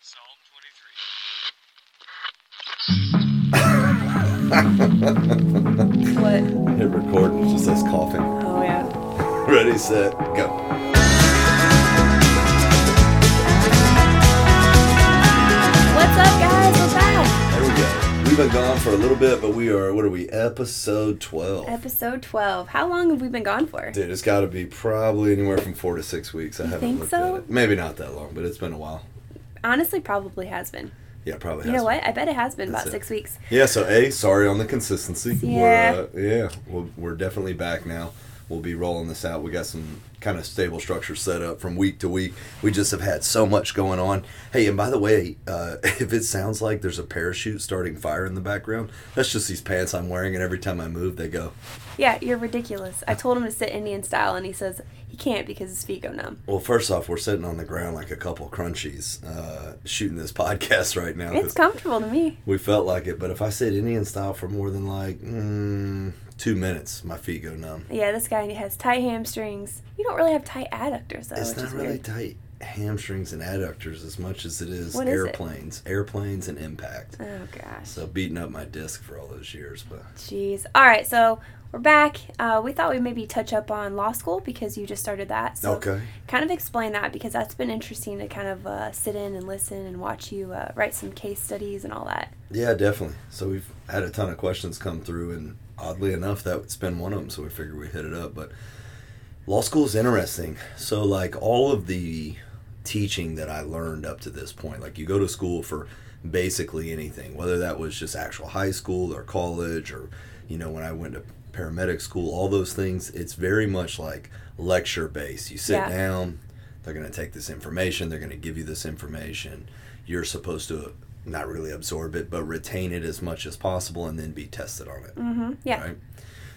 Psalm 23. What? I hit record and it just says coughing. Oh, yeah. Ready, set, go. What's up, guys? What's up? There we go. We've been gone for a little bit, but we are, what are we, episode 12. Episode 12. How long have we been gone for? Dude, it's got to be probably anywhere from 4 to 6 weeks. I haven't looked at it. Maybe not that long, but it's been a while. Honestly, probably has been. Yeah, probably has. You know what? I bet it has been about 6 weeks. Yeah, so A, sorry on the consistency. Yeah. We're definitely back now. We'll be rolling this out. We got some kind of stable structure set up from week to week. We just have had so much going on. Hey, and by the way, if it sounds like there's a parachute starting fire in the background, that's just these pants I'm wearing, and every time I move, they go. Yeah, you're ridiculous. I told him to sit Indian style, and he says he can't because his feet go numb. Well, first off, we're sitting on the ground like a couple crunchies shooting this podcast right now. It's comfortable to me. We felt like it, but if I sit Indian style for more than like 2 minutes, my feet go numb. Yeah, this guy has tight hamstrings. You don't really have tight adductors, though. It's not really weird. Tight hamstrings and adductors as much as it is airplanes. Airplanes and impact. Oh, gosh. So beating up my disc for all those years. But jeez. All right, so we're back. We thought we'd maybe touch up on law school because you just started that. So okay. Kind of explain that because that's been interesting to kind of sit in and listen and watch you write some case studies and all that. Yeah, definitely. So we've had a ton of questions come through, and oddly enough, that's been one of them, so we figured we'd hit it up, but law school is interesting. So, like, all of the teaching that I learned up to this point, like, you go to school for basically anything, whether that was just actual high school or college or, you know, when I went to paramedic school, all those things, it's very much like lecture-based. You sit down, they're going to take this information, they're going to give you this information. You're supposed to not really absorb it, but retain it as much as possible and then be tested on it. Mm-hmm. Yeah. Right?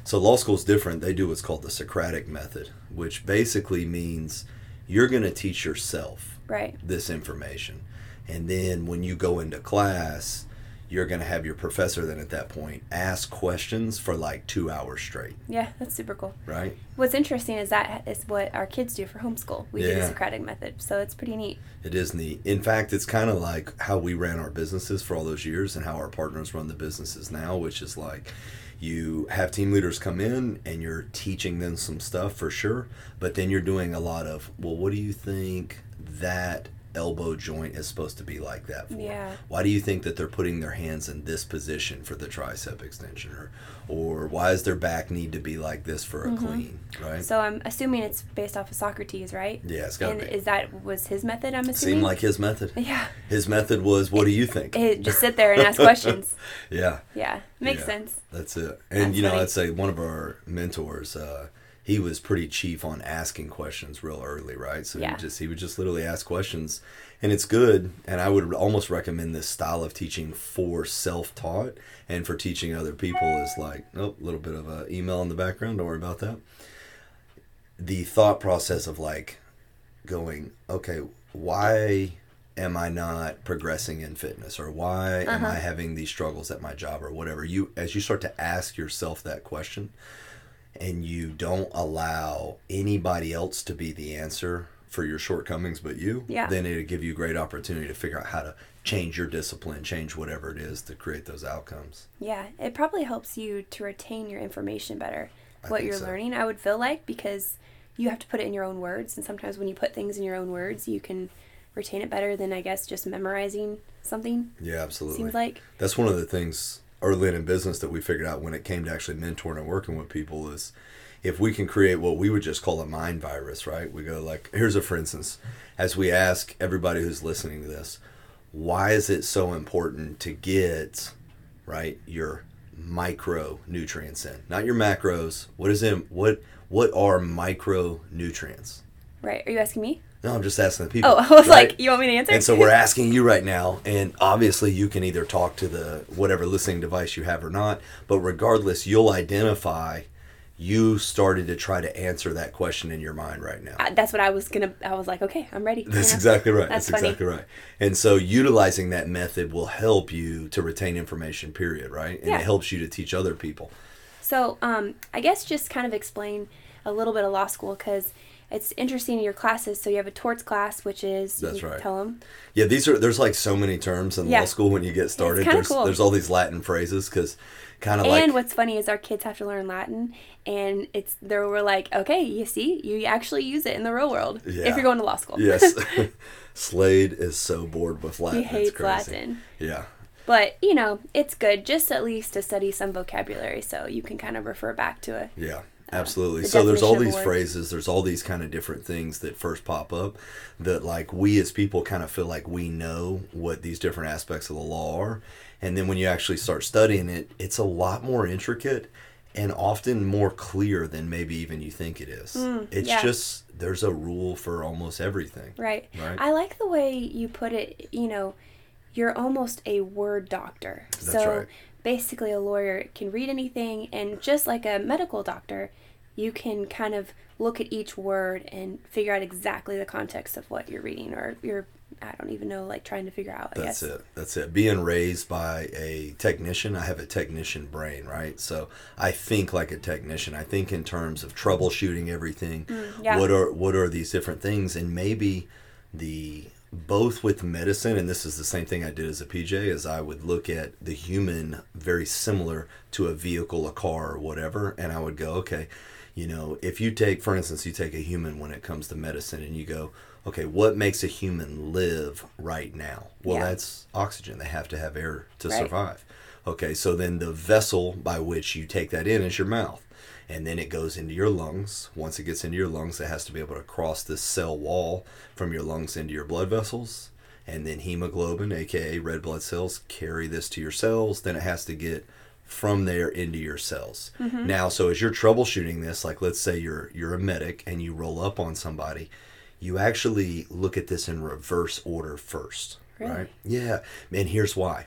So law school is different. They do what's called the Socratic method, which basically means you're going to teach yourself this information. And then when you go into class, you're going to have your professor then at that point ask questions for like 2 hours straight. Yeah, that's super cool. Right? What's interesting is that is what our kids do for homeschool. We do the Socratic method, so it's pretty neat. It is neat. In fact, it's kind of like how we ran our businesses for all those years and how our partners run the businesses now, which is like, you have team leaders come in and you're teaching them some stuff for sure, but then you're doing a lot of, well, what do you think that elbow joint is supposed to be like that for? Yeah. Why do you think that they're putting their hands in this position for the tricep extension? Or why is their back need to be like this for a clean, right? So I'm assuming it's based off of Socrates, right? Yeah, it's got to be. And was his method, I'm assuming? Seemed like his method. Yeah. His method was, what do you think? Just sit there and ask questions. Yeah. Yeah. Makes sense. That's it. And, that's funny. I'd say one of our mentors, he was pretty chief on asking questions real early, right? So he would just literally ask questions. And it's good, and I would almost recommend this style of teaching for self-taught and for teaching other people is like, oh, a little bit of an email in the background, don't worry about that. The thought process of like going, okay, why am I not progressing in fitness, or why am I having these struggles at my job or whatever? As you start to ask yourself that question, and you don't allow anybody else to be the answer for your shortcomings but you, then it'll give you great opportunity to figure out how to change your discipline, change whatever it is to create those outcomes. Yeah, it probably helps you to retain your information better, what you're learning, I would feel like, because you have to put it in your own words, and sometimes when you put things in your own words, you can retain it better than, I guess, just memorizing something. Yeah, absolutely. Seems like. That's one of the things early in business that we figured out when it came to actually mentoring and working with people is if we can create what we would just call a mind virus, right? We go like, here's for instance, as we ask everybody who's listening to this, why is it so important to get, right, your micronutrients in? Not your macros. What are micronutrients? Right. Are you asking me? No, I'm just asking the people. Oh, I was like, you want me to answer? And so we're asking you right now, and obviously you can either talk to the whatever listening device you have or not, but regardless, you'll identify you started to try to answer that question in your mind right now. That's what I was like, okay, I'm ready. That's exactly right. That's exactly right. And so utilizing that method will help you to retain information, period, right? And it helps you to teach other people. So I guess just kind of explain a little bit of law school because it's interesting in your classes. So you have a torts class, which is, that's right, tell them. Yeah, these are, there's like so many terms in law school when you get started. There's cool. There's all these Latin phrases because kind of like. And what's funny is our kids have to learn Latin, and it's there. We're like, okay, you see, you actually use it in the real world if you're going to law school. Yes, Slade is so bored with Latin. He hates it's crazy. Latin. Yeah. But, you know, it's good just at least to study some vocabulary so you can kind of refer back to it. Yeah, absolutely. So there's all these phrases. There's all these kind of different things that first pop up that, like, we as people kind of feel like we know what these different aspects of the law are. And then when you actually start studying it, it's a lot more intricate and often more clear than maybe even you think it is. It's just there's a rule for almost everything. Right. I like the way you put it, you know. You're almost a word doctor. That's so right. Basically a lawyer can read anything, and just like a medical doctor, you can kind of look at each word and figure out exactly the context of what you're reading, or you're, I don't even know, like trying to figure out. That's it. Being raised by a technician, I have a technician brain, right? So I think like a technician. I think in terms of troubleshooting everything. What are these different things? And maybe both with medicine, and this is the same thing I did as a PJ, is I would look at the human very similar to a vehicle, a car, or whatever, and I would go, okay, you know, if you take, for instance, you take a human when it comes to medicine, and you go, okay, what makes a human live right now? Well, that's oxygen. They have to have air to survive. Okay, so then the vessel by which you take that in is your mouth. And then it goes into your lungs. Once it gets into your lungs, it has to be able to cross this cell wall from your lungs into your blood vessels. And then hemoglobin, aka red blood cells, carry this to your cells. Then it has to get from there into your cells. Mm-hmm. Now, so as you're troubleshooting this, like let's say you're a medic and you roll up on somebody, you actually look at this in reverse order first. Really? Right? Yeah. And here's why.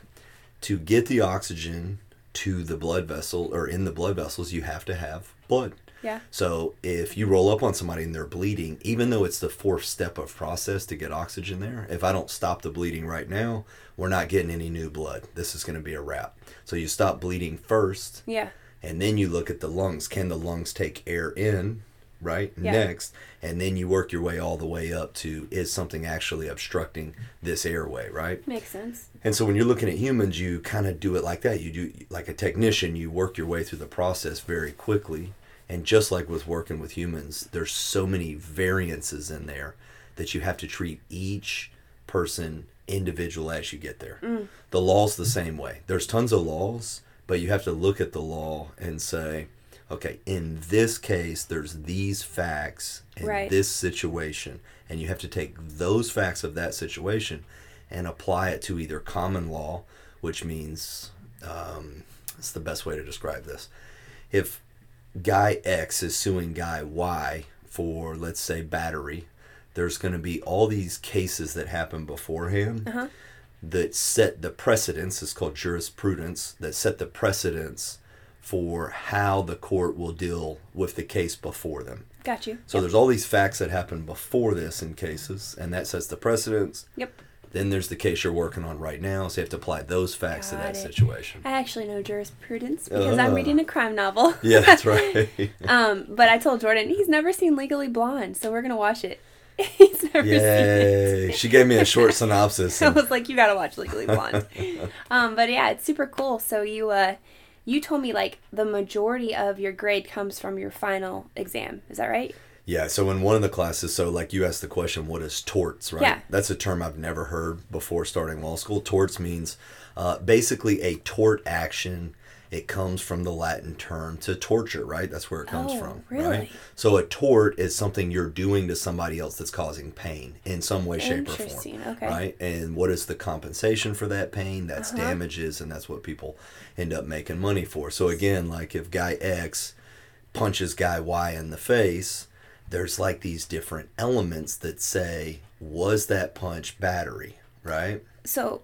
To get the oxygen to the blood vessel, or in the blood vessels, you have to have blood. Yeah. So if you roll up on somebody and they're bleeding, even though it's the fourth step of process to get oxygen there, if I don't stop the bleeding right now, we're not getting any new blood. This is going to be a wrap. So you stop bleeding first. Yeah. And then you look at the lungs. Can the lungs take air in? Right? Yeah. Next. And then you work your way all the way up to, is something actually obstructing this airway, right? Makes sense. And so when you're looking at humans, you kind of do it like that. You do, like a technician, you work your way through the process very quickly. And just like with working with humans, there's so many variances in there that you have to treat each person individual as you get there. The law's the same way. There's tons of laws, but you have to look at the law and say, okay, in this case, there's these facts in this situation. And you have to take those facts of that situation and apply it to either common law, which means, that's the best way to describe this. If guy X is suing guy Y for, let's say, battery, there's going to be all these cases that happen beforehand that set the precedence. It's called jurisprudence, that set the precedence for how the court will deal with the case before them. Got you. So there's all these facts that happen before this in cases, and that sets the precedence. Yep. Then there's the case you're working on right now, so you have to apply those facts to that situation. I actually know jurisprudence because I'm reading a crime novel. Yeah, that's right. But I told Jordan, he's never seen Legally Blonde, so we're going to watch it. He's never seen it. She gave me a short synopsis. I was like, you got to watch Legally Blonde. But yeah, it's super cool. So you told me, like, the majority of your grade comes from your final exam. Is that right? Yeah. So in one of the classes, so, like, you asked the question, what is torts, right? Yeah. That's a term I've never heard before starting law school. Torts means basically a tort action. It comes from the Latin term to torture, right? That's where it comes from, really? Right? So a tort is something you're doing to somebody else that's causing pain in some way, shape, or form, okay. Right? And what is the compensation for that pain? That's damages, and that's what people end up making money for. So again, like if guy X punches guy Y in the face, there's like these different elements that say, was that punch battery, right? So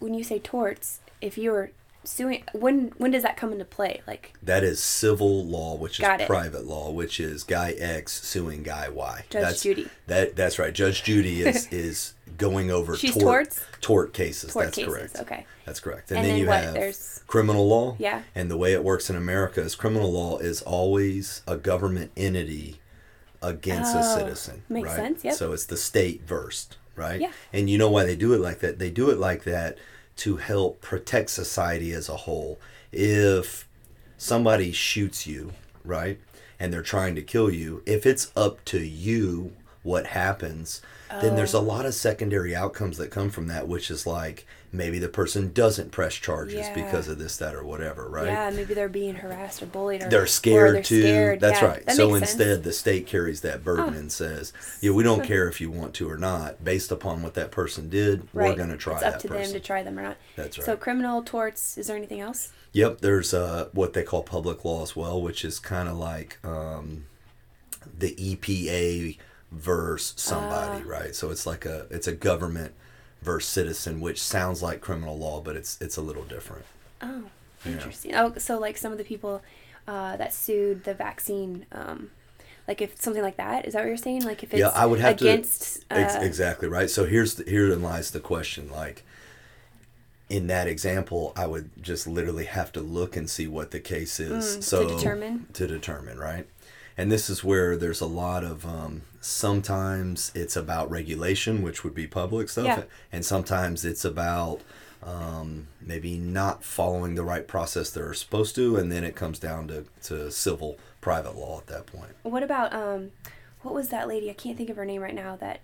when you say torts, if you're suing, when does that come into play? Like, that is civil law, which is private law, which is guy X suing guy Y. Judge Judy. That's right. Judge Judy is going over tort cases. Correct. Okay. That's correct. And then you have criminal law. Yeah. And the way it works in America is criminal law is always a government entity against a citizen. Makes sense, yep. So it's the state versed, right? Yeah. And you know why they do it like that? They do it like that to help protect society as a whole. If somebody shoots you, right, and they're trying to kill you, if it's up to you what happens, then there's a lot of secondary outcomes that come from that, which is like maybe the person doesn't press charges because of this, that, or whatever, right? Yeah, maybe they're being harassed or bullied. Or they're scared, or they're too. Scared. That's right. That so instead, sense. The state carries that burden and says, yeah, we don't care if you want to or not. Based upon what that person did, we're going to try that person. It's up to them to try them or not. That's right. So criminal, torts, is there anything else? Yep, there's what they call public law as well, which is kind of like the EPA versus somebody, right? So it's like it's a government versus citizen, which sounds like criminal law, but it's a little different. Oh, interesting. Yeah. Oh, so like some of the people that sued the vaccine, like if something like that, is that what you're saying? Like if it's I would have against... exactly, right? So herein lies the question. Like in that example, I would just literally have to look and see what the case is. So to determine, right? And this is where there's a lot of, sometimes it's about regulation, which would be public stuff. Yeah. And sometimes it's about maybe not following the right process they're supposed to. And then it comes down to civil private law at that point. What about, what was that lady? I can't think of her name right now that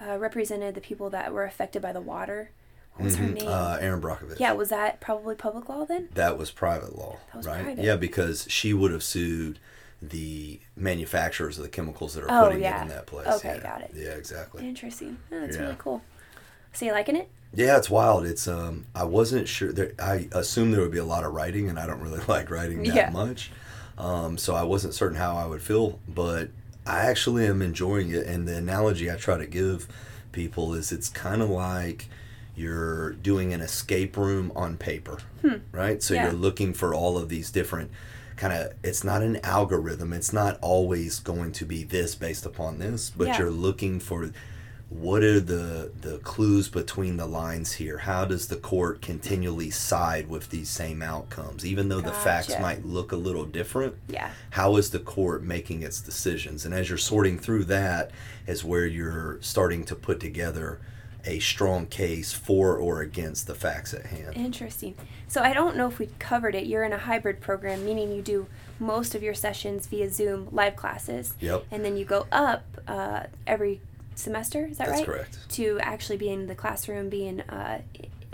represented the people that were affected by the water. What was her name? Erin Brockovich. Yeah, was that probably public law then? That was private law, right? Private. Yeah, because she would have sued the manufacturers of the chemicals that are putting it in that place. Okay, got it. Yeah, exactly. Interesting. Oh, that's really cool. So you liking it? Yeah, it's wild. It's I wasn't sure. I assumed there would be a lot of writing, and I don't really like writing that much. So I wasn't certain how I would feel, but I actually am enjoying it. And the analogy I try to give people is it's kind of like you're doing an escape room on paper, right? So you're looking for all of these different... it's not an algorithm. It's not always going to be this based upon this, but you're looking for what are the clues between the lines here? How does the court continually side with these same outcomes? Even though the facts might look a little different, how is the court making its decisions? And as you're sorting through that is where you're starting to put together a strong case for or against the facts at hand. Interesting. So I don't know if we covered it. You're in a hybrid program, meaning you do most of your sessions via Zoom live classes. Yep. And then you go up every semester, is that right? That's correct. To actually be in the classroom, being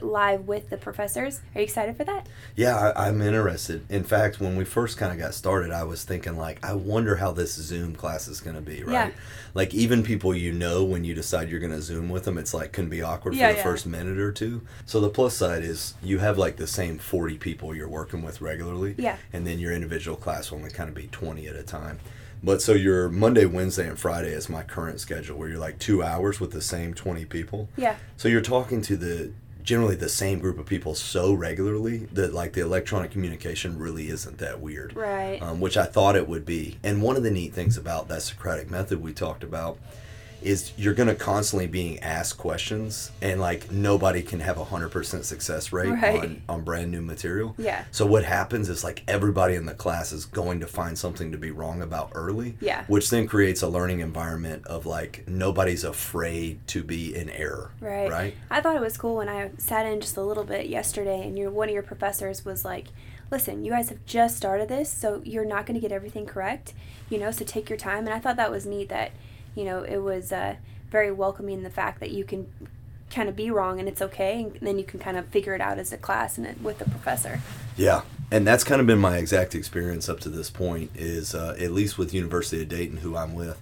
live with the professors. Are you excited for that? Yeah, I'm interested. In fact, when we first kind of got started, I was thinking like, I wonder how this Zoom class is going to be, right? Yeah. Like even people you know, when you decide you're going to Zoom with them, it's like can be awkward for the first minute or two. So the plus side is you have like the same 40 people you're working with regularly. Yeah. And then your individual class will only kind of be 20 at a time. But so your Monday, Wednesday, and Friday is my current schedule where you're like 2 hours with the same 20 people. Yeah. So you're talking to generally the same group of people so regularly that like the electronic communication really isn't that weird. Right. Which I thought it would be. And one of the neat things about that Socratic method we talked about is you're going to constantly being asked questions and like nobody can have 100% success rate on brand new material. Yeah. So what happens is like everybody in the class is going to find something to be wrong about early. Yeah. Which then creates a learning environment of like nobody's afraid to be in error. Right. Right. I thought it was cool when I sat in just a little bit yesterday and one of your professors was like, listen, you guys have just started this, so you're not going to get everything correct, so take your time. And I thought that was neat that it was very welcoming, the fact that you can kind of be wrong and it's okay, and then you can kind of figure it out as a class and with the professor. Yeah, and that's kind of been my exact experience up to this point is, at least with University of Dayton, who I'm with,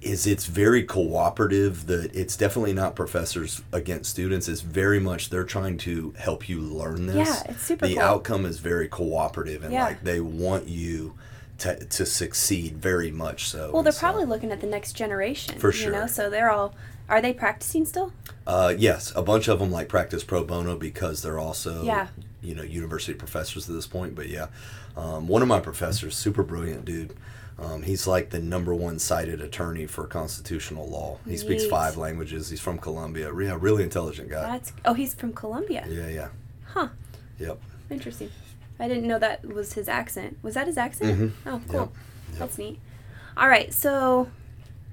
is it's very cooperative. That it's definitely not professors against students. It's very much they're trying to help you learn this. Yeah, it's super cool. The outcome is very cooperative and like they want you to succeed very much so. Well, they're probably looking at the next generation. For sure. So they're all... Are they practicing still? Yes. A bunch of them like practice pro bono because they're also, university professors at this point. But yeah, one of my professors, super brilliant dude. He's like the number one cited attorney for constitutional law. He speaks 5 languages. He's from Colombia. Yeah, really intelligent guy. He's from Colombia? Yeah. Huh. Yep. Interesting. I didn't know that was his accent. Was that his accent? Mm-hmm. Oh, cool. Yep. That's neat. All right, so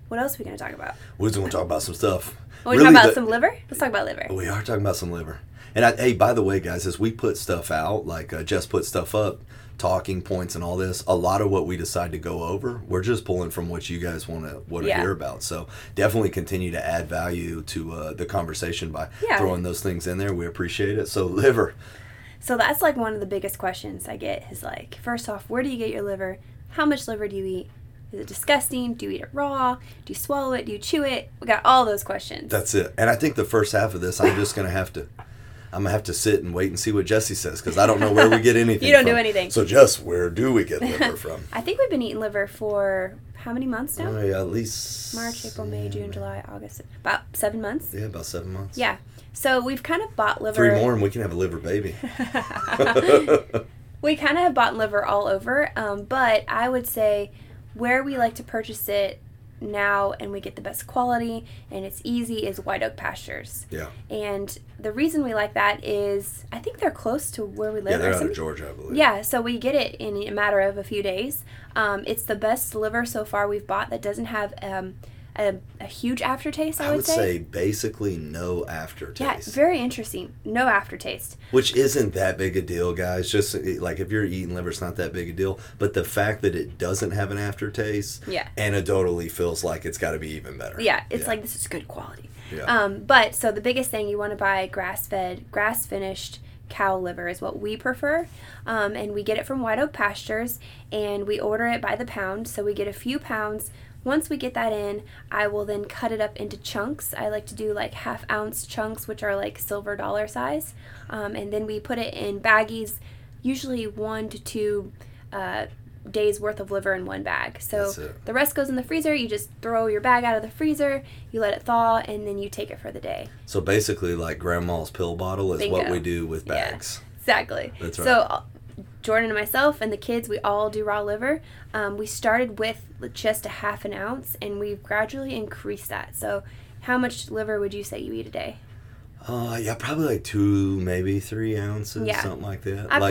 what else are we going to talk about? We're just going to talk about some stuff. Are we really talking about some liver? Let's talk about liver. We are talking about some liver. And hey, by the way, guys, as we put stuff out, like Jess put stuff up, talking points and all this, a lot of what we decide to go over, we're just pulling from what you guys want to hear about. So definitely continue to add value to the conversation by throwing those things in there. We appreciate it. So liver. So that's like one of the biggest questions I get is like, first off, where do you get your liver? How much liver do you eat? Is it disgusting? Do you eat it raw? Do you swallow it? Do you chew it? We got all those questions. That's it. And I think the first half of this, I'm just going to have to... I'm going to have to sit and wait and see what Jesse says because I don't know where we get anything from. You don't do anything. So, Jess, where do we get liver from? I think we've been eating liver for how many months now? Yeah, at least... March, April, May, June, July, August. About 7 months? Yeah, about 7 months. Yeah. So, we've kind of bought liver... 3 more and we can have a liver baby. We kind of have bought liver all over, but I would say where we like to purchase it now and we get the best quality and it's easy is White Oak Pastures. Yeah. And the reason we like that is I think they're close to where we live. Yeah, they're out of Georgia, I believe. Yeah, so we get it in a matter of a few days. It's the best liver so far we've bought that doesn't have a huge aftertaste, I would say. I would say basically no aftertaste. Yeah, very interesting. No aftertaste. Which isn't that big a deal, guys. Just like if you're eating liver, it's not that big a deal. But the fact that it doesn't have an aftertaste anecdotally feels like it's got to be even better. Yeah, it's like this is good quality. Yeah. But so the biggest thing, you want to buy grass-fed, grass-finished cow liver is what we prefer. And we get it from White Oak Pastures, and we order it by the pound. So we get a few pounds. Once we get that in, I will then cut it up into chunks. I like to do like 1/2 ounce chunks, which are like silver dollar size. And then we put it in baggies, usually 1 to 2 days worth of liver in one bag. So the rest goes in the freezer. You just throw your bag out of the freezer, you let it thaw, and then you take it for the day. So basically like grandma's pill bottle is what we do with bags. Yeah, exactly. That's right. So Jordan and myself and the kids, we all do raw liver. We started with just 1/2 ounce, and we've gradually increased that. So how much liver would you say you eat a day? Probably like 2, maybe 3 ounces, something like that. I'd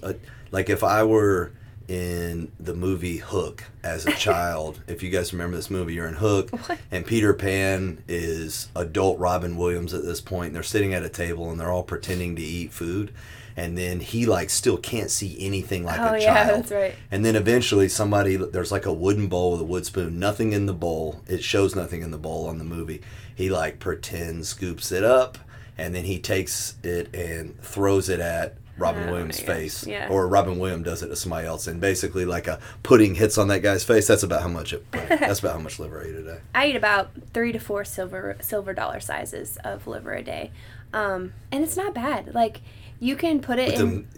like like if I were in the movie Hook as a child, if you guys remember this movie, you're in Hook, and Peter Pan is adult Robin Williams at this point, and they're sitting at a table, and they're all pretending to eat food. And then he, like, still can't see anything like a child. That's right. And then eventually somebody, there's like a wooden bowl with a wood spoon, nothing in the bowl. It shows nothing in the bowl on the movie. He, like, pretends, scoops it up, and then he takes it and throws it at Robin Williams' face. Yeah. Or Robin Williams does it to somebody else. And basically, like, a pudding hits on that guy's face. That's about how much liver I eat a day. I eat about 3 to 4 silver dollar sizes of liver a day. And it's not bad. Like... You can put it in...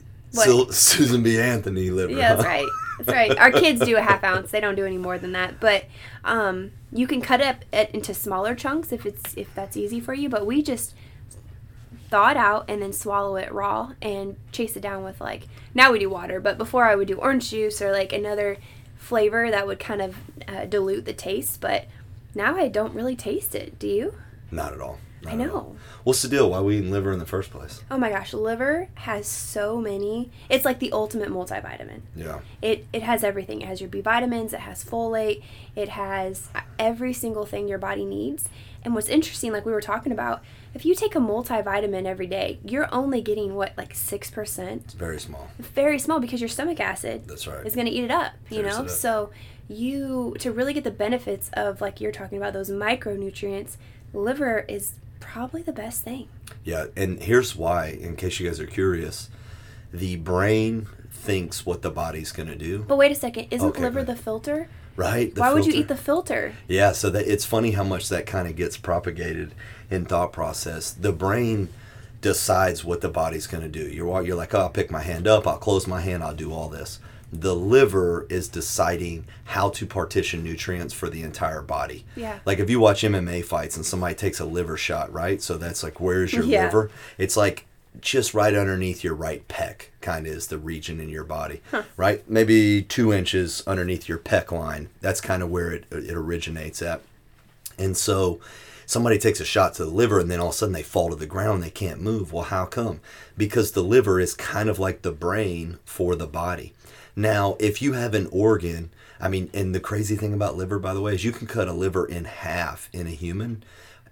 Susan B. Anthony liver. Yeah, that's right. That's right. Our kids do 1/2 ounce. They don't do any more than that. But you can cut up it into smaller chunks if that's easy for you. But we just thaw it out and then swallow it raw and chase it down with, like... Now we do water, but before I would do orange juice or, like, another flavor that would kind of dilute the taste. But now I don't really taste it. Do you? Not at all. I know. What's the deal? Why are we eating liver in the first place? Oh my gosh, liver has so many. It's like the ultimate multivitamin. Yeah. It has everything. It has your B vitamins, it has folate, it has every single thing your body needs. And what's interesting, like we were talking about, if you take a multivitamin every day, you're only getting, what, like 6%? It's very small. Very small because your stomach acid is going to eat it up, you know? So to really get the benefits of, like you're talking about, those micronutrients, liver is... probably the best thing. Yeah, and here's why, in case you guys are curious. The brain thinks what the body's going to do. But wait a second, isn't liver the filter? Right. Why would you eat the filter? Yeah, so it's funny how much that kind of gets propagated in thought process. The brain decides what the body's going to do. You're like, oh, I'll pick my hand up, I'll close my hand, I'll do all this. The liver is deciding how to partition nutrients for the entire body. Yeah. Like if you watch MMA fights and somebody takes a liver shot, right? So that's like, where's your liver? It's like just right underneath your right pec kind of is the region in your body, right? Maybe 2 inches underneath your pec line. That's kind of where it originates at. And so somebody takes a shot to the liver and then all of a sudden they fall to the ground and they can't move. Well, how come? Because the liver is kind of like the brain for the body. Now, if you have an organ, I mean, and the crazy thing about liver, by the way, is you can cut a liver in half in a human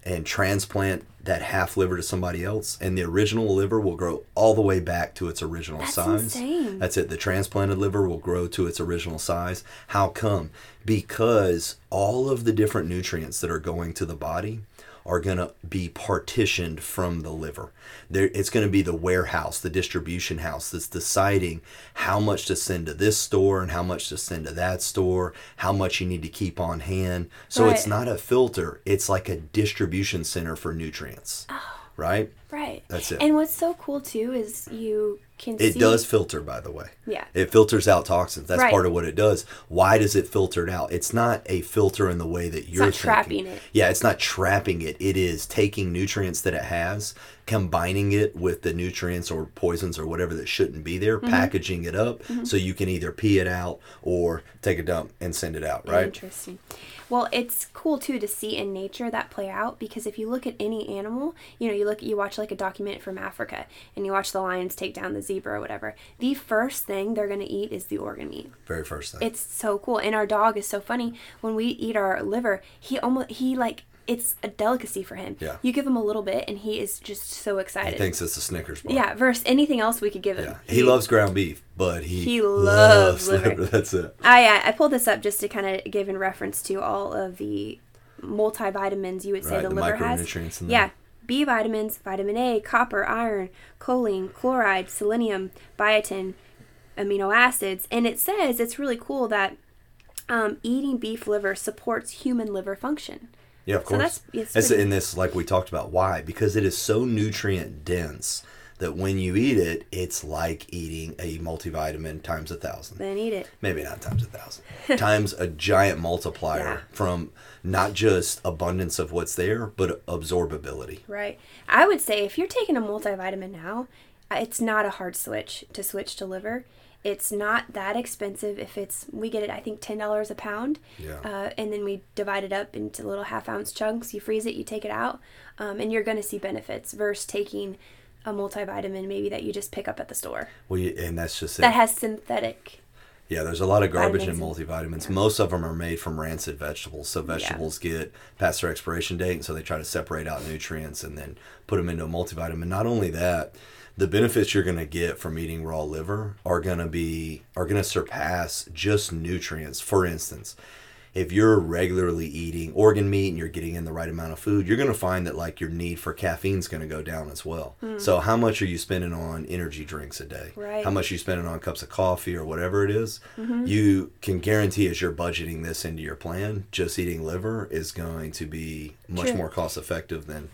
and transplant that half liver to somebody else, and the original liver will grow all the way back to its original size. That's insane. That's it. The transplanted liver will grow to its original size. How come? Because all of the different nutrients that are going to the body are going to be partitioned from the liver. There, it's going to be the warehouse, the distribution house that's deciding how much to send to this store and how much to send to that store, how much you need to keep on hand. So right. It's not a filter. It's like a distribution center for nutrients. Oh, right? Right. That's it. And what's so cool, too, is you can It does filter, by the way. Yeah. It filters out toxins. That's right. Part of what it does. Why does it filter it out? It's not a filter in the way that you're thinking. It's not trapping it. Yeah, it's not trapping it. It is taking nutrients that it has, combining it with the nutrients or poisons or whatever that shouldn't be there, mm-hmm. packaging it up mm-hmm. so you can either pee it out or take a dump and send it out, right? Interesting. Well, it's cool, too, to see in nature that play out, because if you look at any animal, you know, you watch like a document from Africa and you watch the lions take down the zebra or whatever, the first thing they're going to eat is the organ meat. Very first thing. It's so cool. And our dog is so funny. When we eat our liver, he it's a delicacy for him. Yeah. You give him a little bit, and he is just so excited. He thinks it's a Snickers bar. Yeah, versus anything else we could give him. Yeah. He loves ground beef, but he loves liver. That's it. I pulled this up just to kind of give in reference to all of the multivitamins you would say the liver has. Micronutrients in there. Yeah. B vitamins, vitamin A, copper, iron, choline, chloride, selenium, biotin, amino acids. And it says it's really cool that eating beef liver supports human liver function. Yeah, of course. So that's in this, like we talked about. Why? Because it is so nutrient dense that when you eat it, it's like eating a multivitamin times 1,000. Then eat it. Maybe not times 1,000. Times a giant multiplier from not just abundance of what's there, but absorbability. Right. I would say if you're taking a multivitamin now, it's not a hard switch to liver. It's not that expensive if we get it, I think, $10 a pound. Yeah. And then we divide it up into little half-ounce chunks. You freeze it, you take it out, and you're going to see benefits versus taking a multivitamin maybe that you just pick up at the store. Well, and that's just it. That has synthetic. Yeah, there's a lot of garbage in multivitamins. Yeah. Most of them are made from rancid vegetables. So vegetables get past their expiration date, and so they try to separate out nutrients and then put them into a multivitamin. Not only that, the benefits you're going to get from eating raw liver are going to surpass just nutrients. For instance, if you're regularly eating organ meat and you're getting in the right amount of food, you're going to find that like your need for caffeine is going to go down as well. Mm. So how much are you spending on energy drinks a day? Right. How much are you spending on cups of coffee or whatever it is? Mm-hmm. You can guarantee as you're budgeting this into your plan, just eating liver is going to be much more cost effective than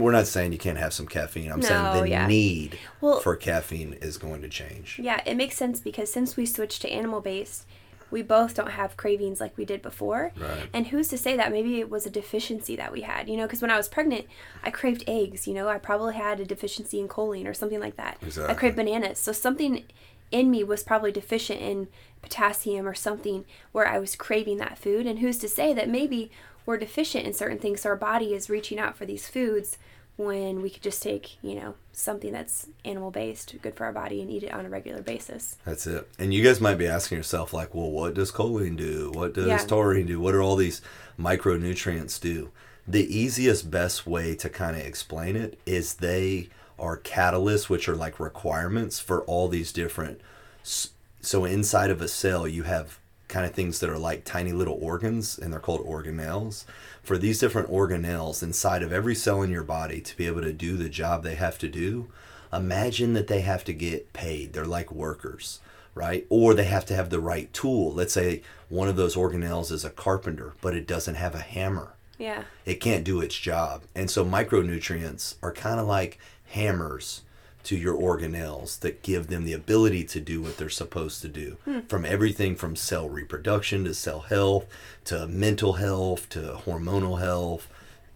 we're not saying you can't have some caffeine. I'm saying the need for caffeine is going to change. Yeah, it makes sense because since we switched to animal-based, we both don't have cravings like we did before. Right. And who's to say that maybe it was a deficiency that we had, you know, because when I was pregnant, I craved eggs, you know, I probably had a deficiency in choline or something like that. Exactly. I craved bananas. So something in me was probably deficient in potassium or something where I was craving that food. And who's to say that maybe we're deficient in certain things, so our body is reaching out for these foods when we could just take, you know, something that's animal-based, good for our body, and eat it on a regular basis. That's it. And you guys might be asking yourself, like, well, what does choline do? What does taurine do? What are all these micronutrients do? The easiest, best way to kind of explain it is they are catalysts, which are like requirements for all these different. So inside of a cell, you have kind of things that are like tiny little organs, and they're called organelles. For these different organelles inside of every cell in your body to be able to do the job they have to do, imagine that they have to get paid. They're like workers, right? Or they have to have the right tool. Let's say one of those organelles is a carpenter, but it doesn't have a hammer. Yeah. It can't do its job. And so micronutrients are kind of like hammers to your organelles that give them the ability to do what they're supposed to do. From everything from cell reproduction to cell health to mental health to hormonal health,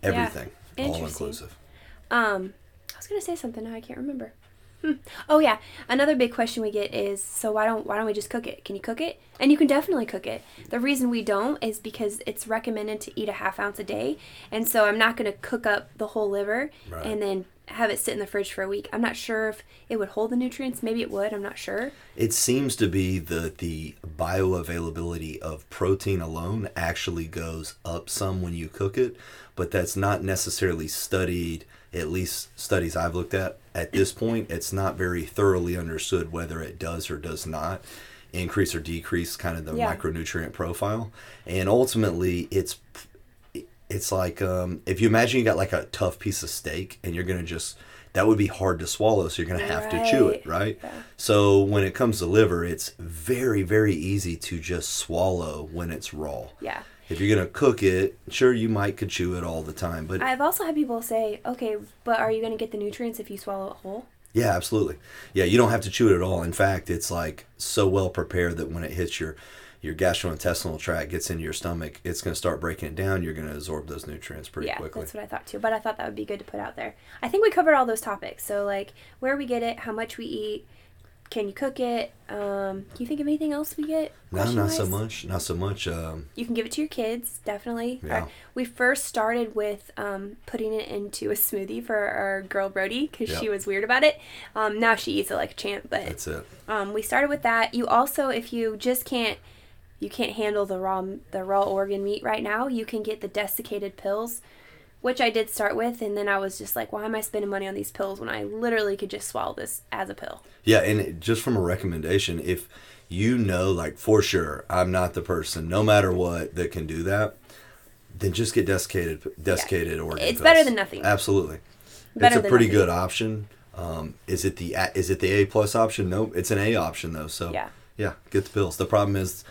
everything, all inclusive. I was going to say something, now I can't remember. Oh yeah, another big question we get is, so why don't we just cook it? Can you cook it? And you can definitely cook it. The reason we don't is because it's recommended to eat a half ounce a day, and so I'm not going to cook up the whole liver and then have it sit in the fridge for a week. I'm not sure if it would hold the nutrients. Maybe it would. I'm not sure. It seems to be the bioavailability of protein alone actually goes up some when you cook it, but that's not necessarily studied. At least studies I've looked at this point, it's not very thoroughly understood whether it does or does not increase or decrease kind of the micronutrient profile. And ultimately, it's like if you imagine you got like a tough piece of steak and you're going to just, that would be hard to swallow, so you're going to have to chew it, right? Yeah. So when it comes to liver, it's very, very easy to just swallow when it's raw. Yeah. If you're going to cook it, sure, you could chew it all the time. But I've also had people say, okay, but are you going to get the nutrients if you swallow it whole? Yeah, absolutely. Yeah, you don't have to chew it at all. In fact, it's like so well prepared that when it hits your gastrointestinal tract, gets into your stomach, it's going to start breaking it down. You're going to absorb those nutrients pretty quickly. Yeah, that's what I thought too. But I thought that would be good to put out there. I think we covered all those topics. So like where we get it, how much we eat, can you cook it? Do you think of anything else we get? No, not so much. Not so much. You can give it to your kids, definitely. Yeah. Right. We first started with putting it into a smoothie for our girl Brody because she was weird about it. Now she eats it like a champ, but that's it. We started with that. You also, if you just can't handle the raw organ meat right now, you can get the desiccated pills, which I did start with, and then I was just like, why am I spending money on these pills when I literally could just swallow this as a pill? Yeah, and just from a recommendation, if you know, like, for sure, I'm not the person, no matter what, that can do that, then just get desiccated organ pills. It's better than nothing. Absolutely. Better it's a pretty good option. Is it the A+ option? Nope. It's an A option, though, so yeah, get the pills. The problem is,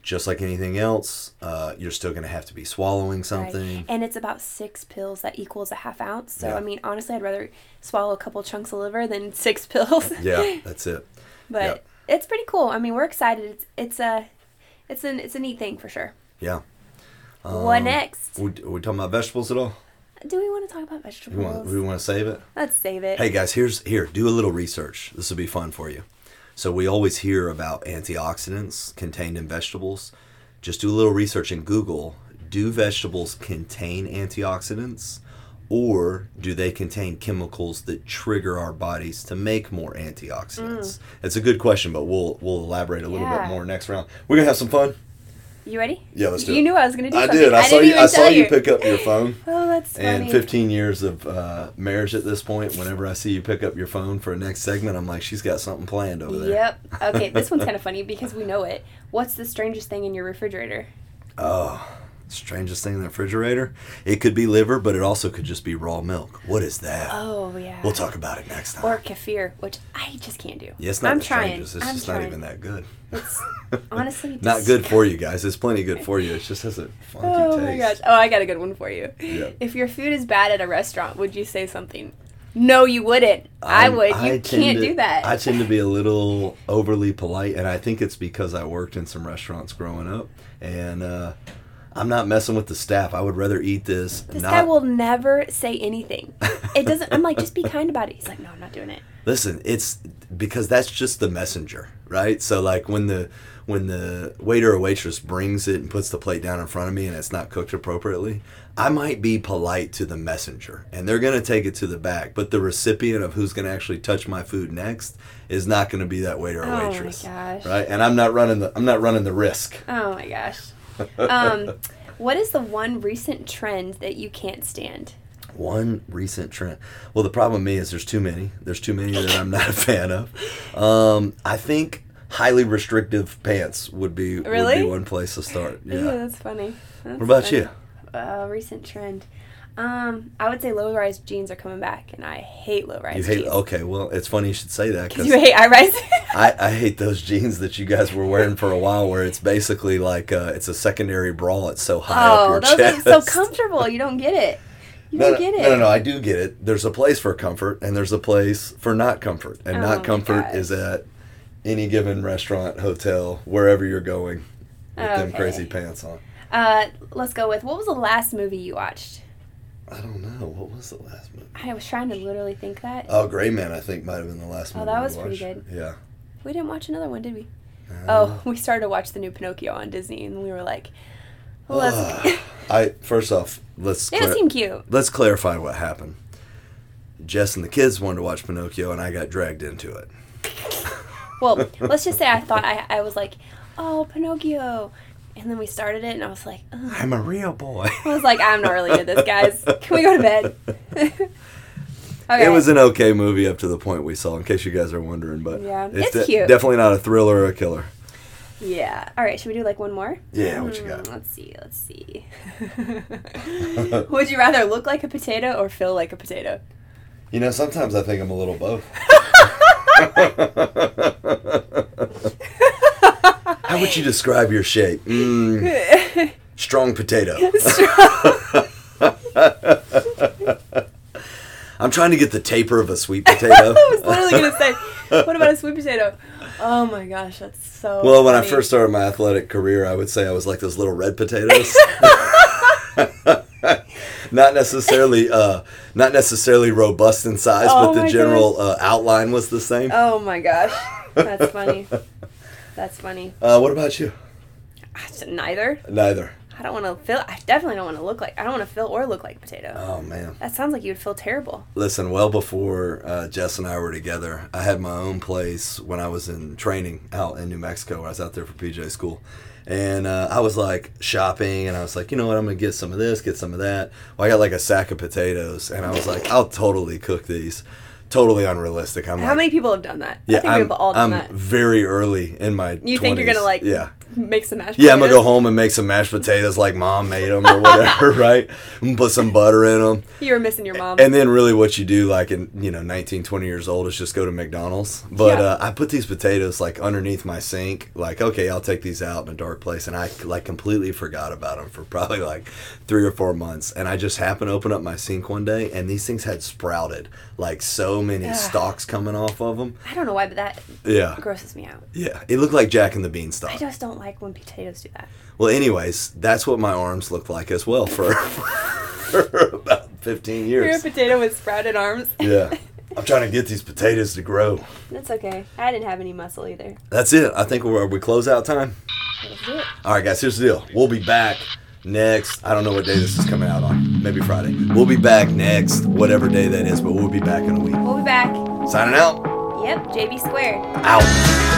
just like anything else, you're still going to have to be swallowing something. Right. And it's about 6 pills that equals a half ounce. So, I mean, honestly, I'd rather swallow a couple chunks of liver than 6 pills. Yeah, that's it. But it's pretty cool. I mean, we're excited. It's a neat thing for sure. Yeah. What next? Are we talking about vegetables at all? Do we want to talk about vegetables? We want to save it? Let's save it. Hey, guys, do a little research. This will be fun for you. So we always hear about antioxidants contained in vegetables. Just do a little research in Google. Do vegetables contain antioxidants, or do they contain chemicals that trigger our bodies to make more antioxidants? That's a good question, but we'll elaborate a little bit more next round. We're going to have some fun. You ready? Yeah, let's do it. You knew I was going to do something. I did. I saw you pick up your phone. Oh, that's funny. And 15 years of marriage at this point, whenever I see you pick up your phone for a next segment, I'm like, she's got something planned over there. Yep. Okay, this one's kind of funny because we know it. What's the strangest thing in your refrigerator? Oh, strangest thing in the refrigerator? It could be liver, but it also could just be raw milk. What is that? Oh, yeah. We'll talk about it next time. Or kefir, which I just can't do. Yeah, it's not strangest. It's just not even that good. It's honestly not good for you guys. It's plenty good for you. It just has a funky taste. Oh my gosh. Oh, I got a good one for you. Yeah. If your food is bad at a restaurant, would you say something? No, you wouldn't. I would. You can't do that. I tend to be a little overly polite, and I think it's because I worked in some restaurants growing up, and I'm not messing with the staff. I would rather eat this. This guy will never say anything. It doesn't. I'm like, just be kind about it. He's like, no, I'm not doing it. Listen, it's because that's just the messenger, right? So like when the waiter or waitress brings it and puts the plate down in front of me and it's not cooked appropriately, I might be polite to the messenger and they're going to take it to the back, but the recipient of who's going to actually touch my food next is not going to be that waiter or waitress. Oh my gosh. Right? And I'm not running the risk. Oh my gosh. What is the one recent trend that you can't stand? One recent trend. Well, the problem with me is there's too many. There's too many that I'm not a fan of. I think highly restrictive pants would be one place to start. Yeah, that's funny. What about you? Recent trend. I would say low-rise jeans are coming back, and I hate low-rise jeans. Okay, well, it's funny you should say that. Because you hate high-rise? I hate those jeans that you guys were wearing for a while where it's basically like it's a secondary bra. It's so high up your chest. Oh, those are so comfortable. You don't get it. You don't get it. No, I do get it. There's a place for comfort, and there's a place for not comfort. And not comfort is at any given restaurant, hotel, wherever you're going with them crazy pants on. Let's go with, what was the last movie you watched? I don't know. What was the last movie? I was trying to literally think that. Oh, Gray Man, I think, might have been the last movie. Oh, that was pretty good. Yeah. We didn't watch another one, did we? Oh, we started to watch the new Pinocchio on Disney, and we were like, let's... First off, let's... It seemed cute. Let's clarify what happened. Jess and the kids wanted to watch Pinocchio, and I got dragged into it. Well, let's just say I thought I was like, oh, Pinocchio... And then we started it, and I was like, ugh. I'm a real boy. I was like, I'm not really into this, guys. Can we go to bed? Okay. It was an okay movie up to the point we saw, in case you guys are wondering. But yeah, it's cute. Definitely not a thriller or a killer. Yeah. All right, should we do, like, one more? Yeah, what you got? Let's see. Would you rather look like a potato or feel like a potato? You know, sometimes I think I'm a little both. How would you describe your shape? Strong potato. I'm trying to get the taper of a sweet potato. I was literally going to say, what about a sweet potato? Oh my gosh, that's so Well, when funny. I first started my athletic career, I would say I was like those little red potatoes. Not necessarily robust in size, but the general outline was the same. Oh my gosh, that's funny. That's funny. What about you? Neither. I don't want to feel... I definitely don't want to look like... I don't want to feel or look like potato. Oh, man. That sounds like you would feel terrible. Listen, well before Jess and I were together, I had my own place when I was in training out in New Mexico. I was out there for PJ school. And I was, like, shopping, and I was like, you know what? I'm going to get some of this, get some of that. Well, I got, like, a sack of potatoes, and I was like, I'll totally cook these. Totally unrealistic. How many people have done that? Yeah, I think we've all done that. I'm very early in my 20s. You think you're going to, like, make some mashed potatoes? Yeah, I'm going to go home and make some mashed potatoes like Mom made them or whatever, right? I'm going to put some butter in them. You were missing your mom. And then really what you do, like, in 19, 20 years old is just go to McDonald's. But I put these potatoes, like, underneath my sink. Like, okay, I'll take these out in a dark place. And I, like, completely forgot about them for probably, like, 3 or 4 months. And I just happened to open up my sink one day, and these things had sprouted, like, so many stalks coming off of them. I don't know why, but that grosses me out. Yeah, it looked like Jack and the Beanstalk. I just don't like when potatoes do that. Well, anyways, that's what my arms looked like as well for about 15 years. You're a potato with sprouted arms. Yeah. I'm trying to get these potatoes to grow. That's okay. I didn't have any muscle either. That's it. I think we close out time. That's it. All right, guys, here's the deal. We'll be back. Next, I don't know what day this is coming out on. Maybe Friday. We'll be back next, whatever day that is, but we'll be back in a week. We'll be back. Signing out. Yep, JB Squared. Out.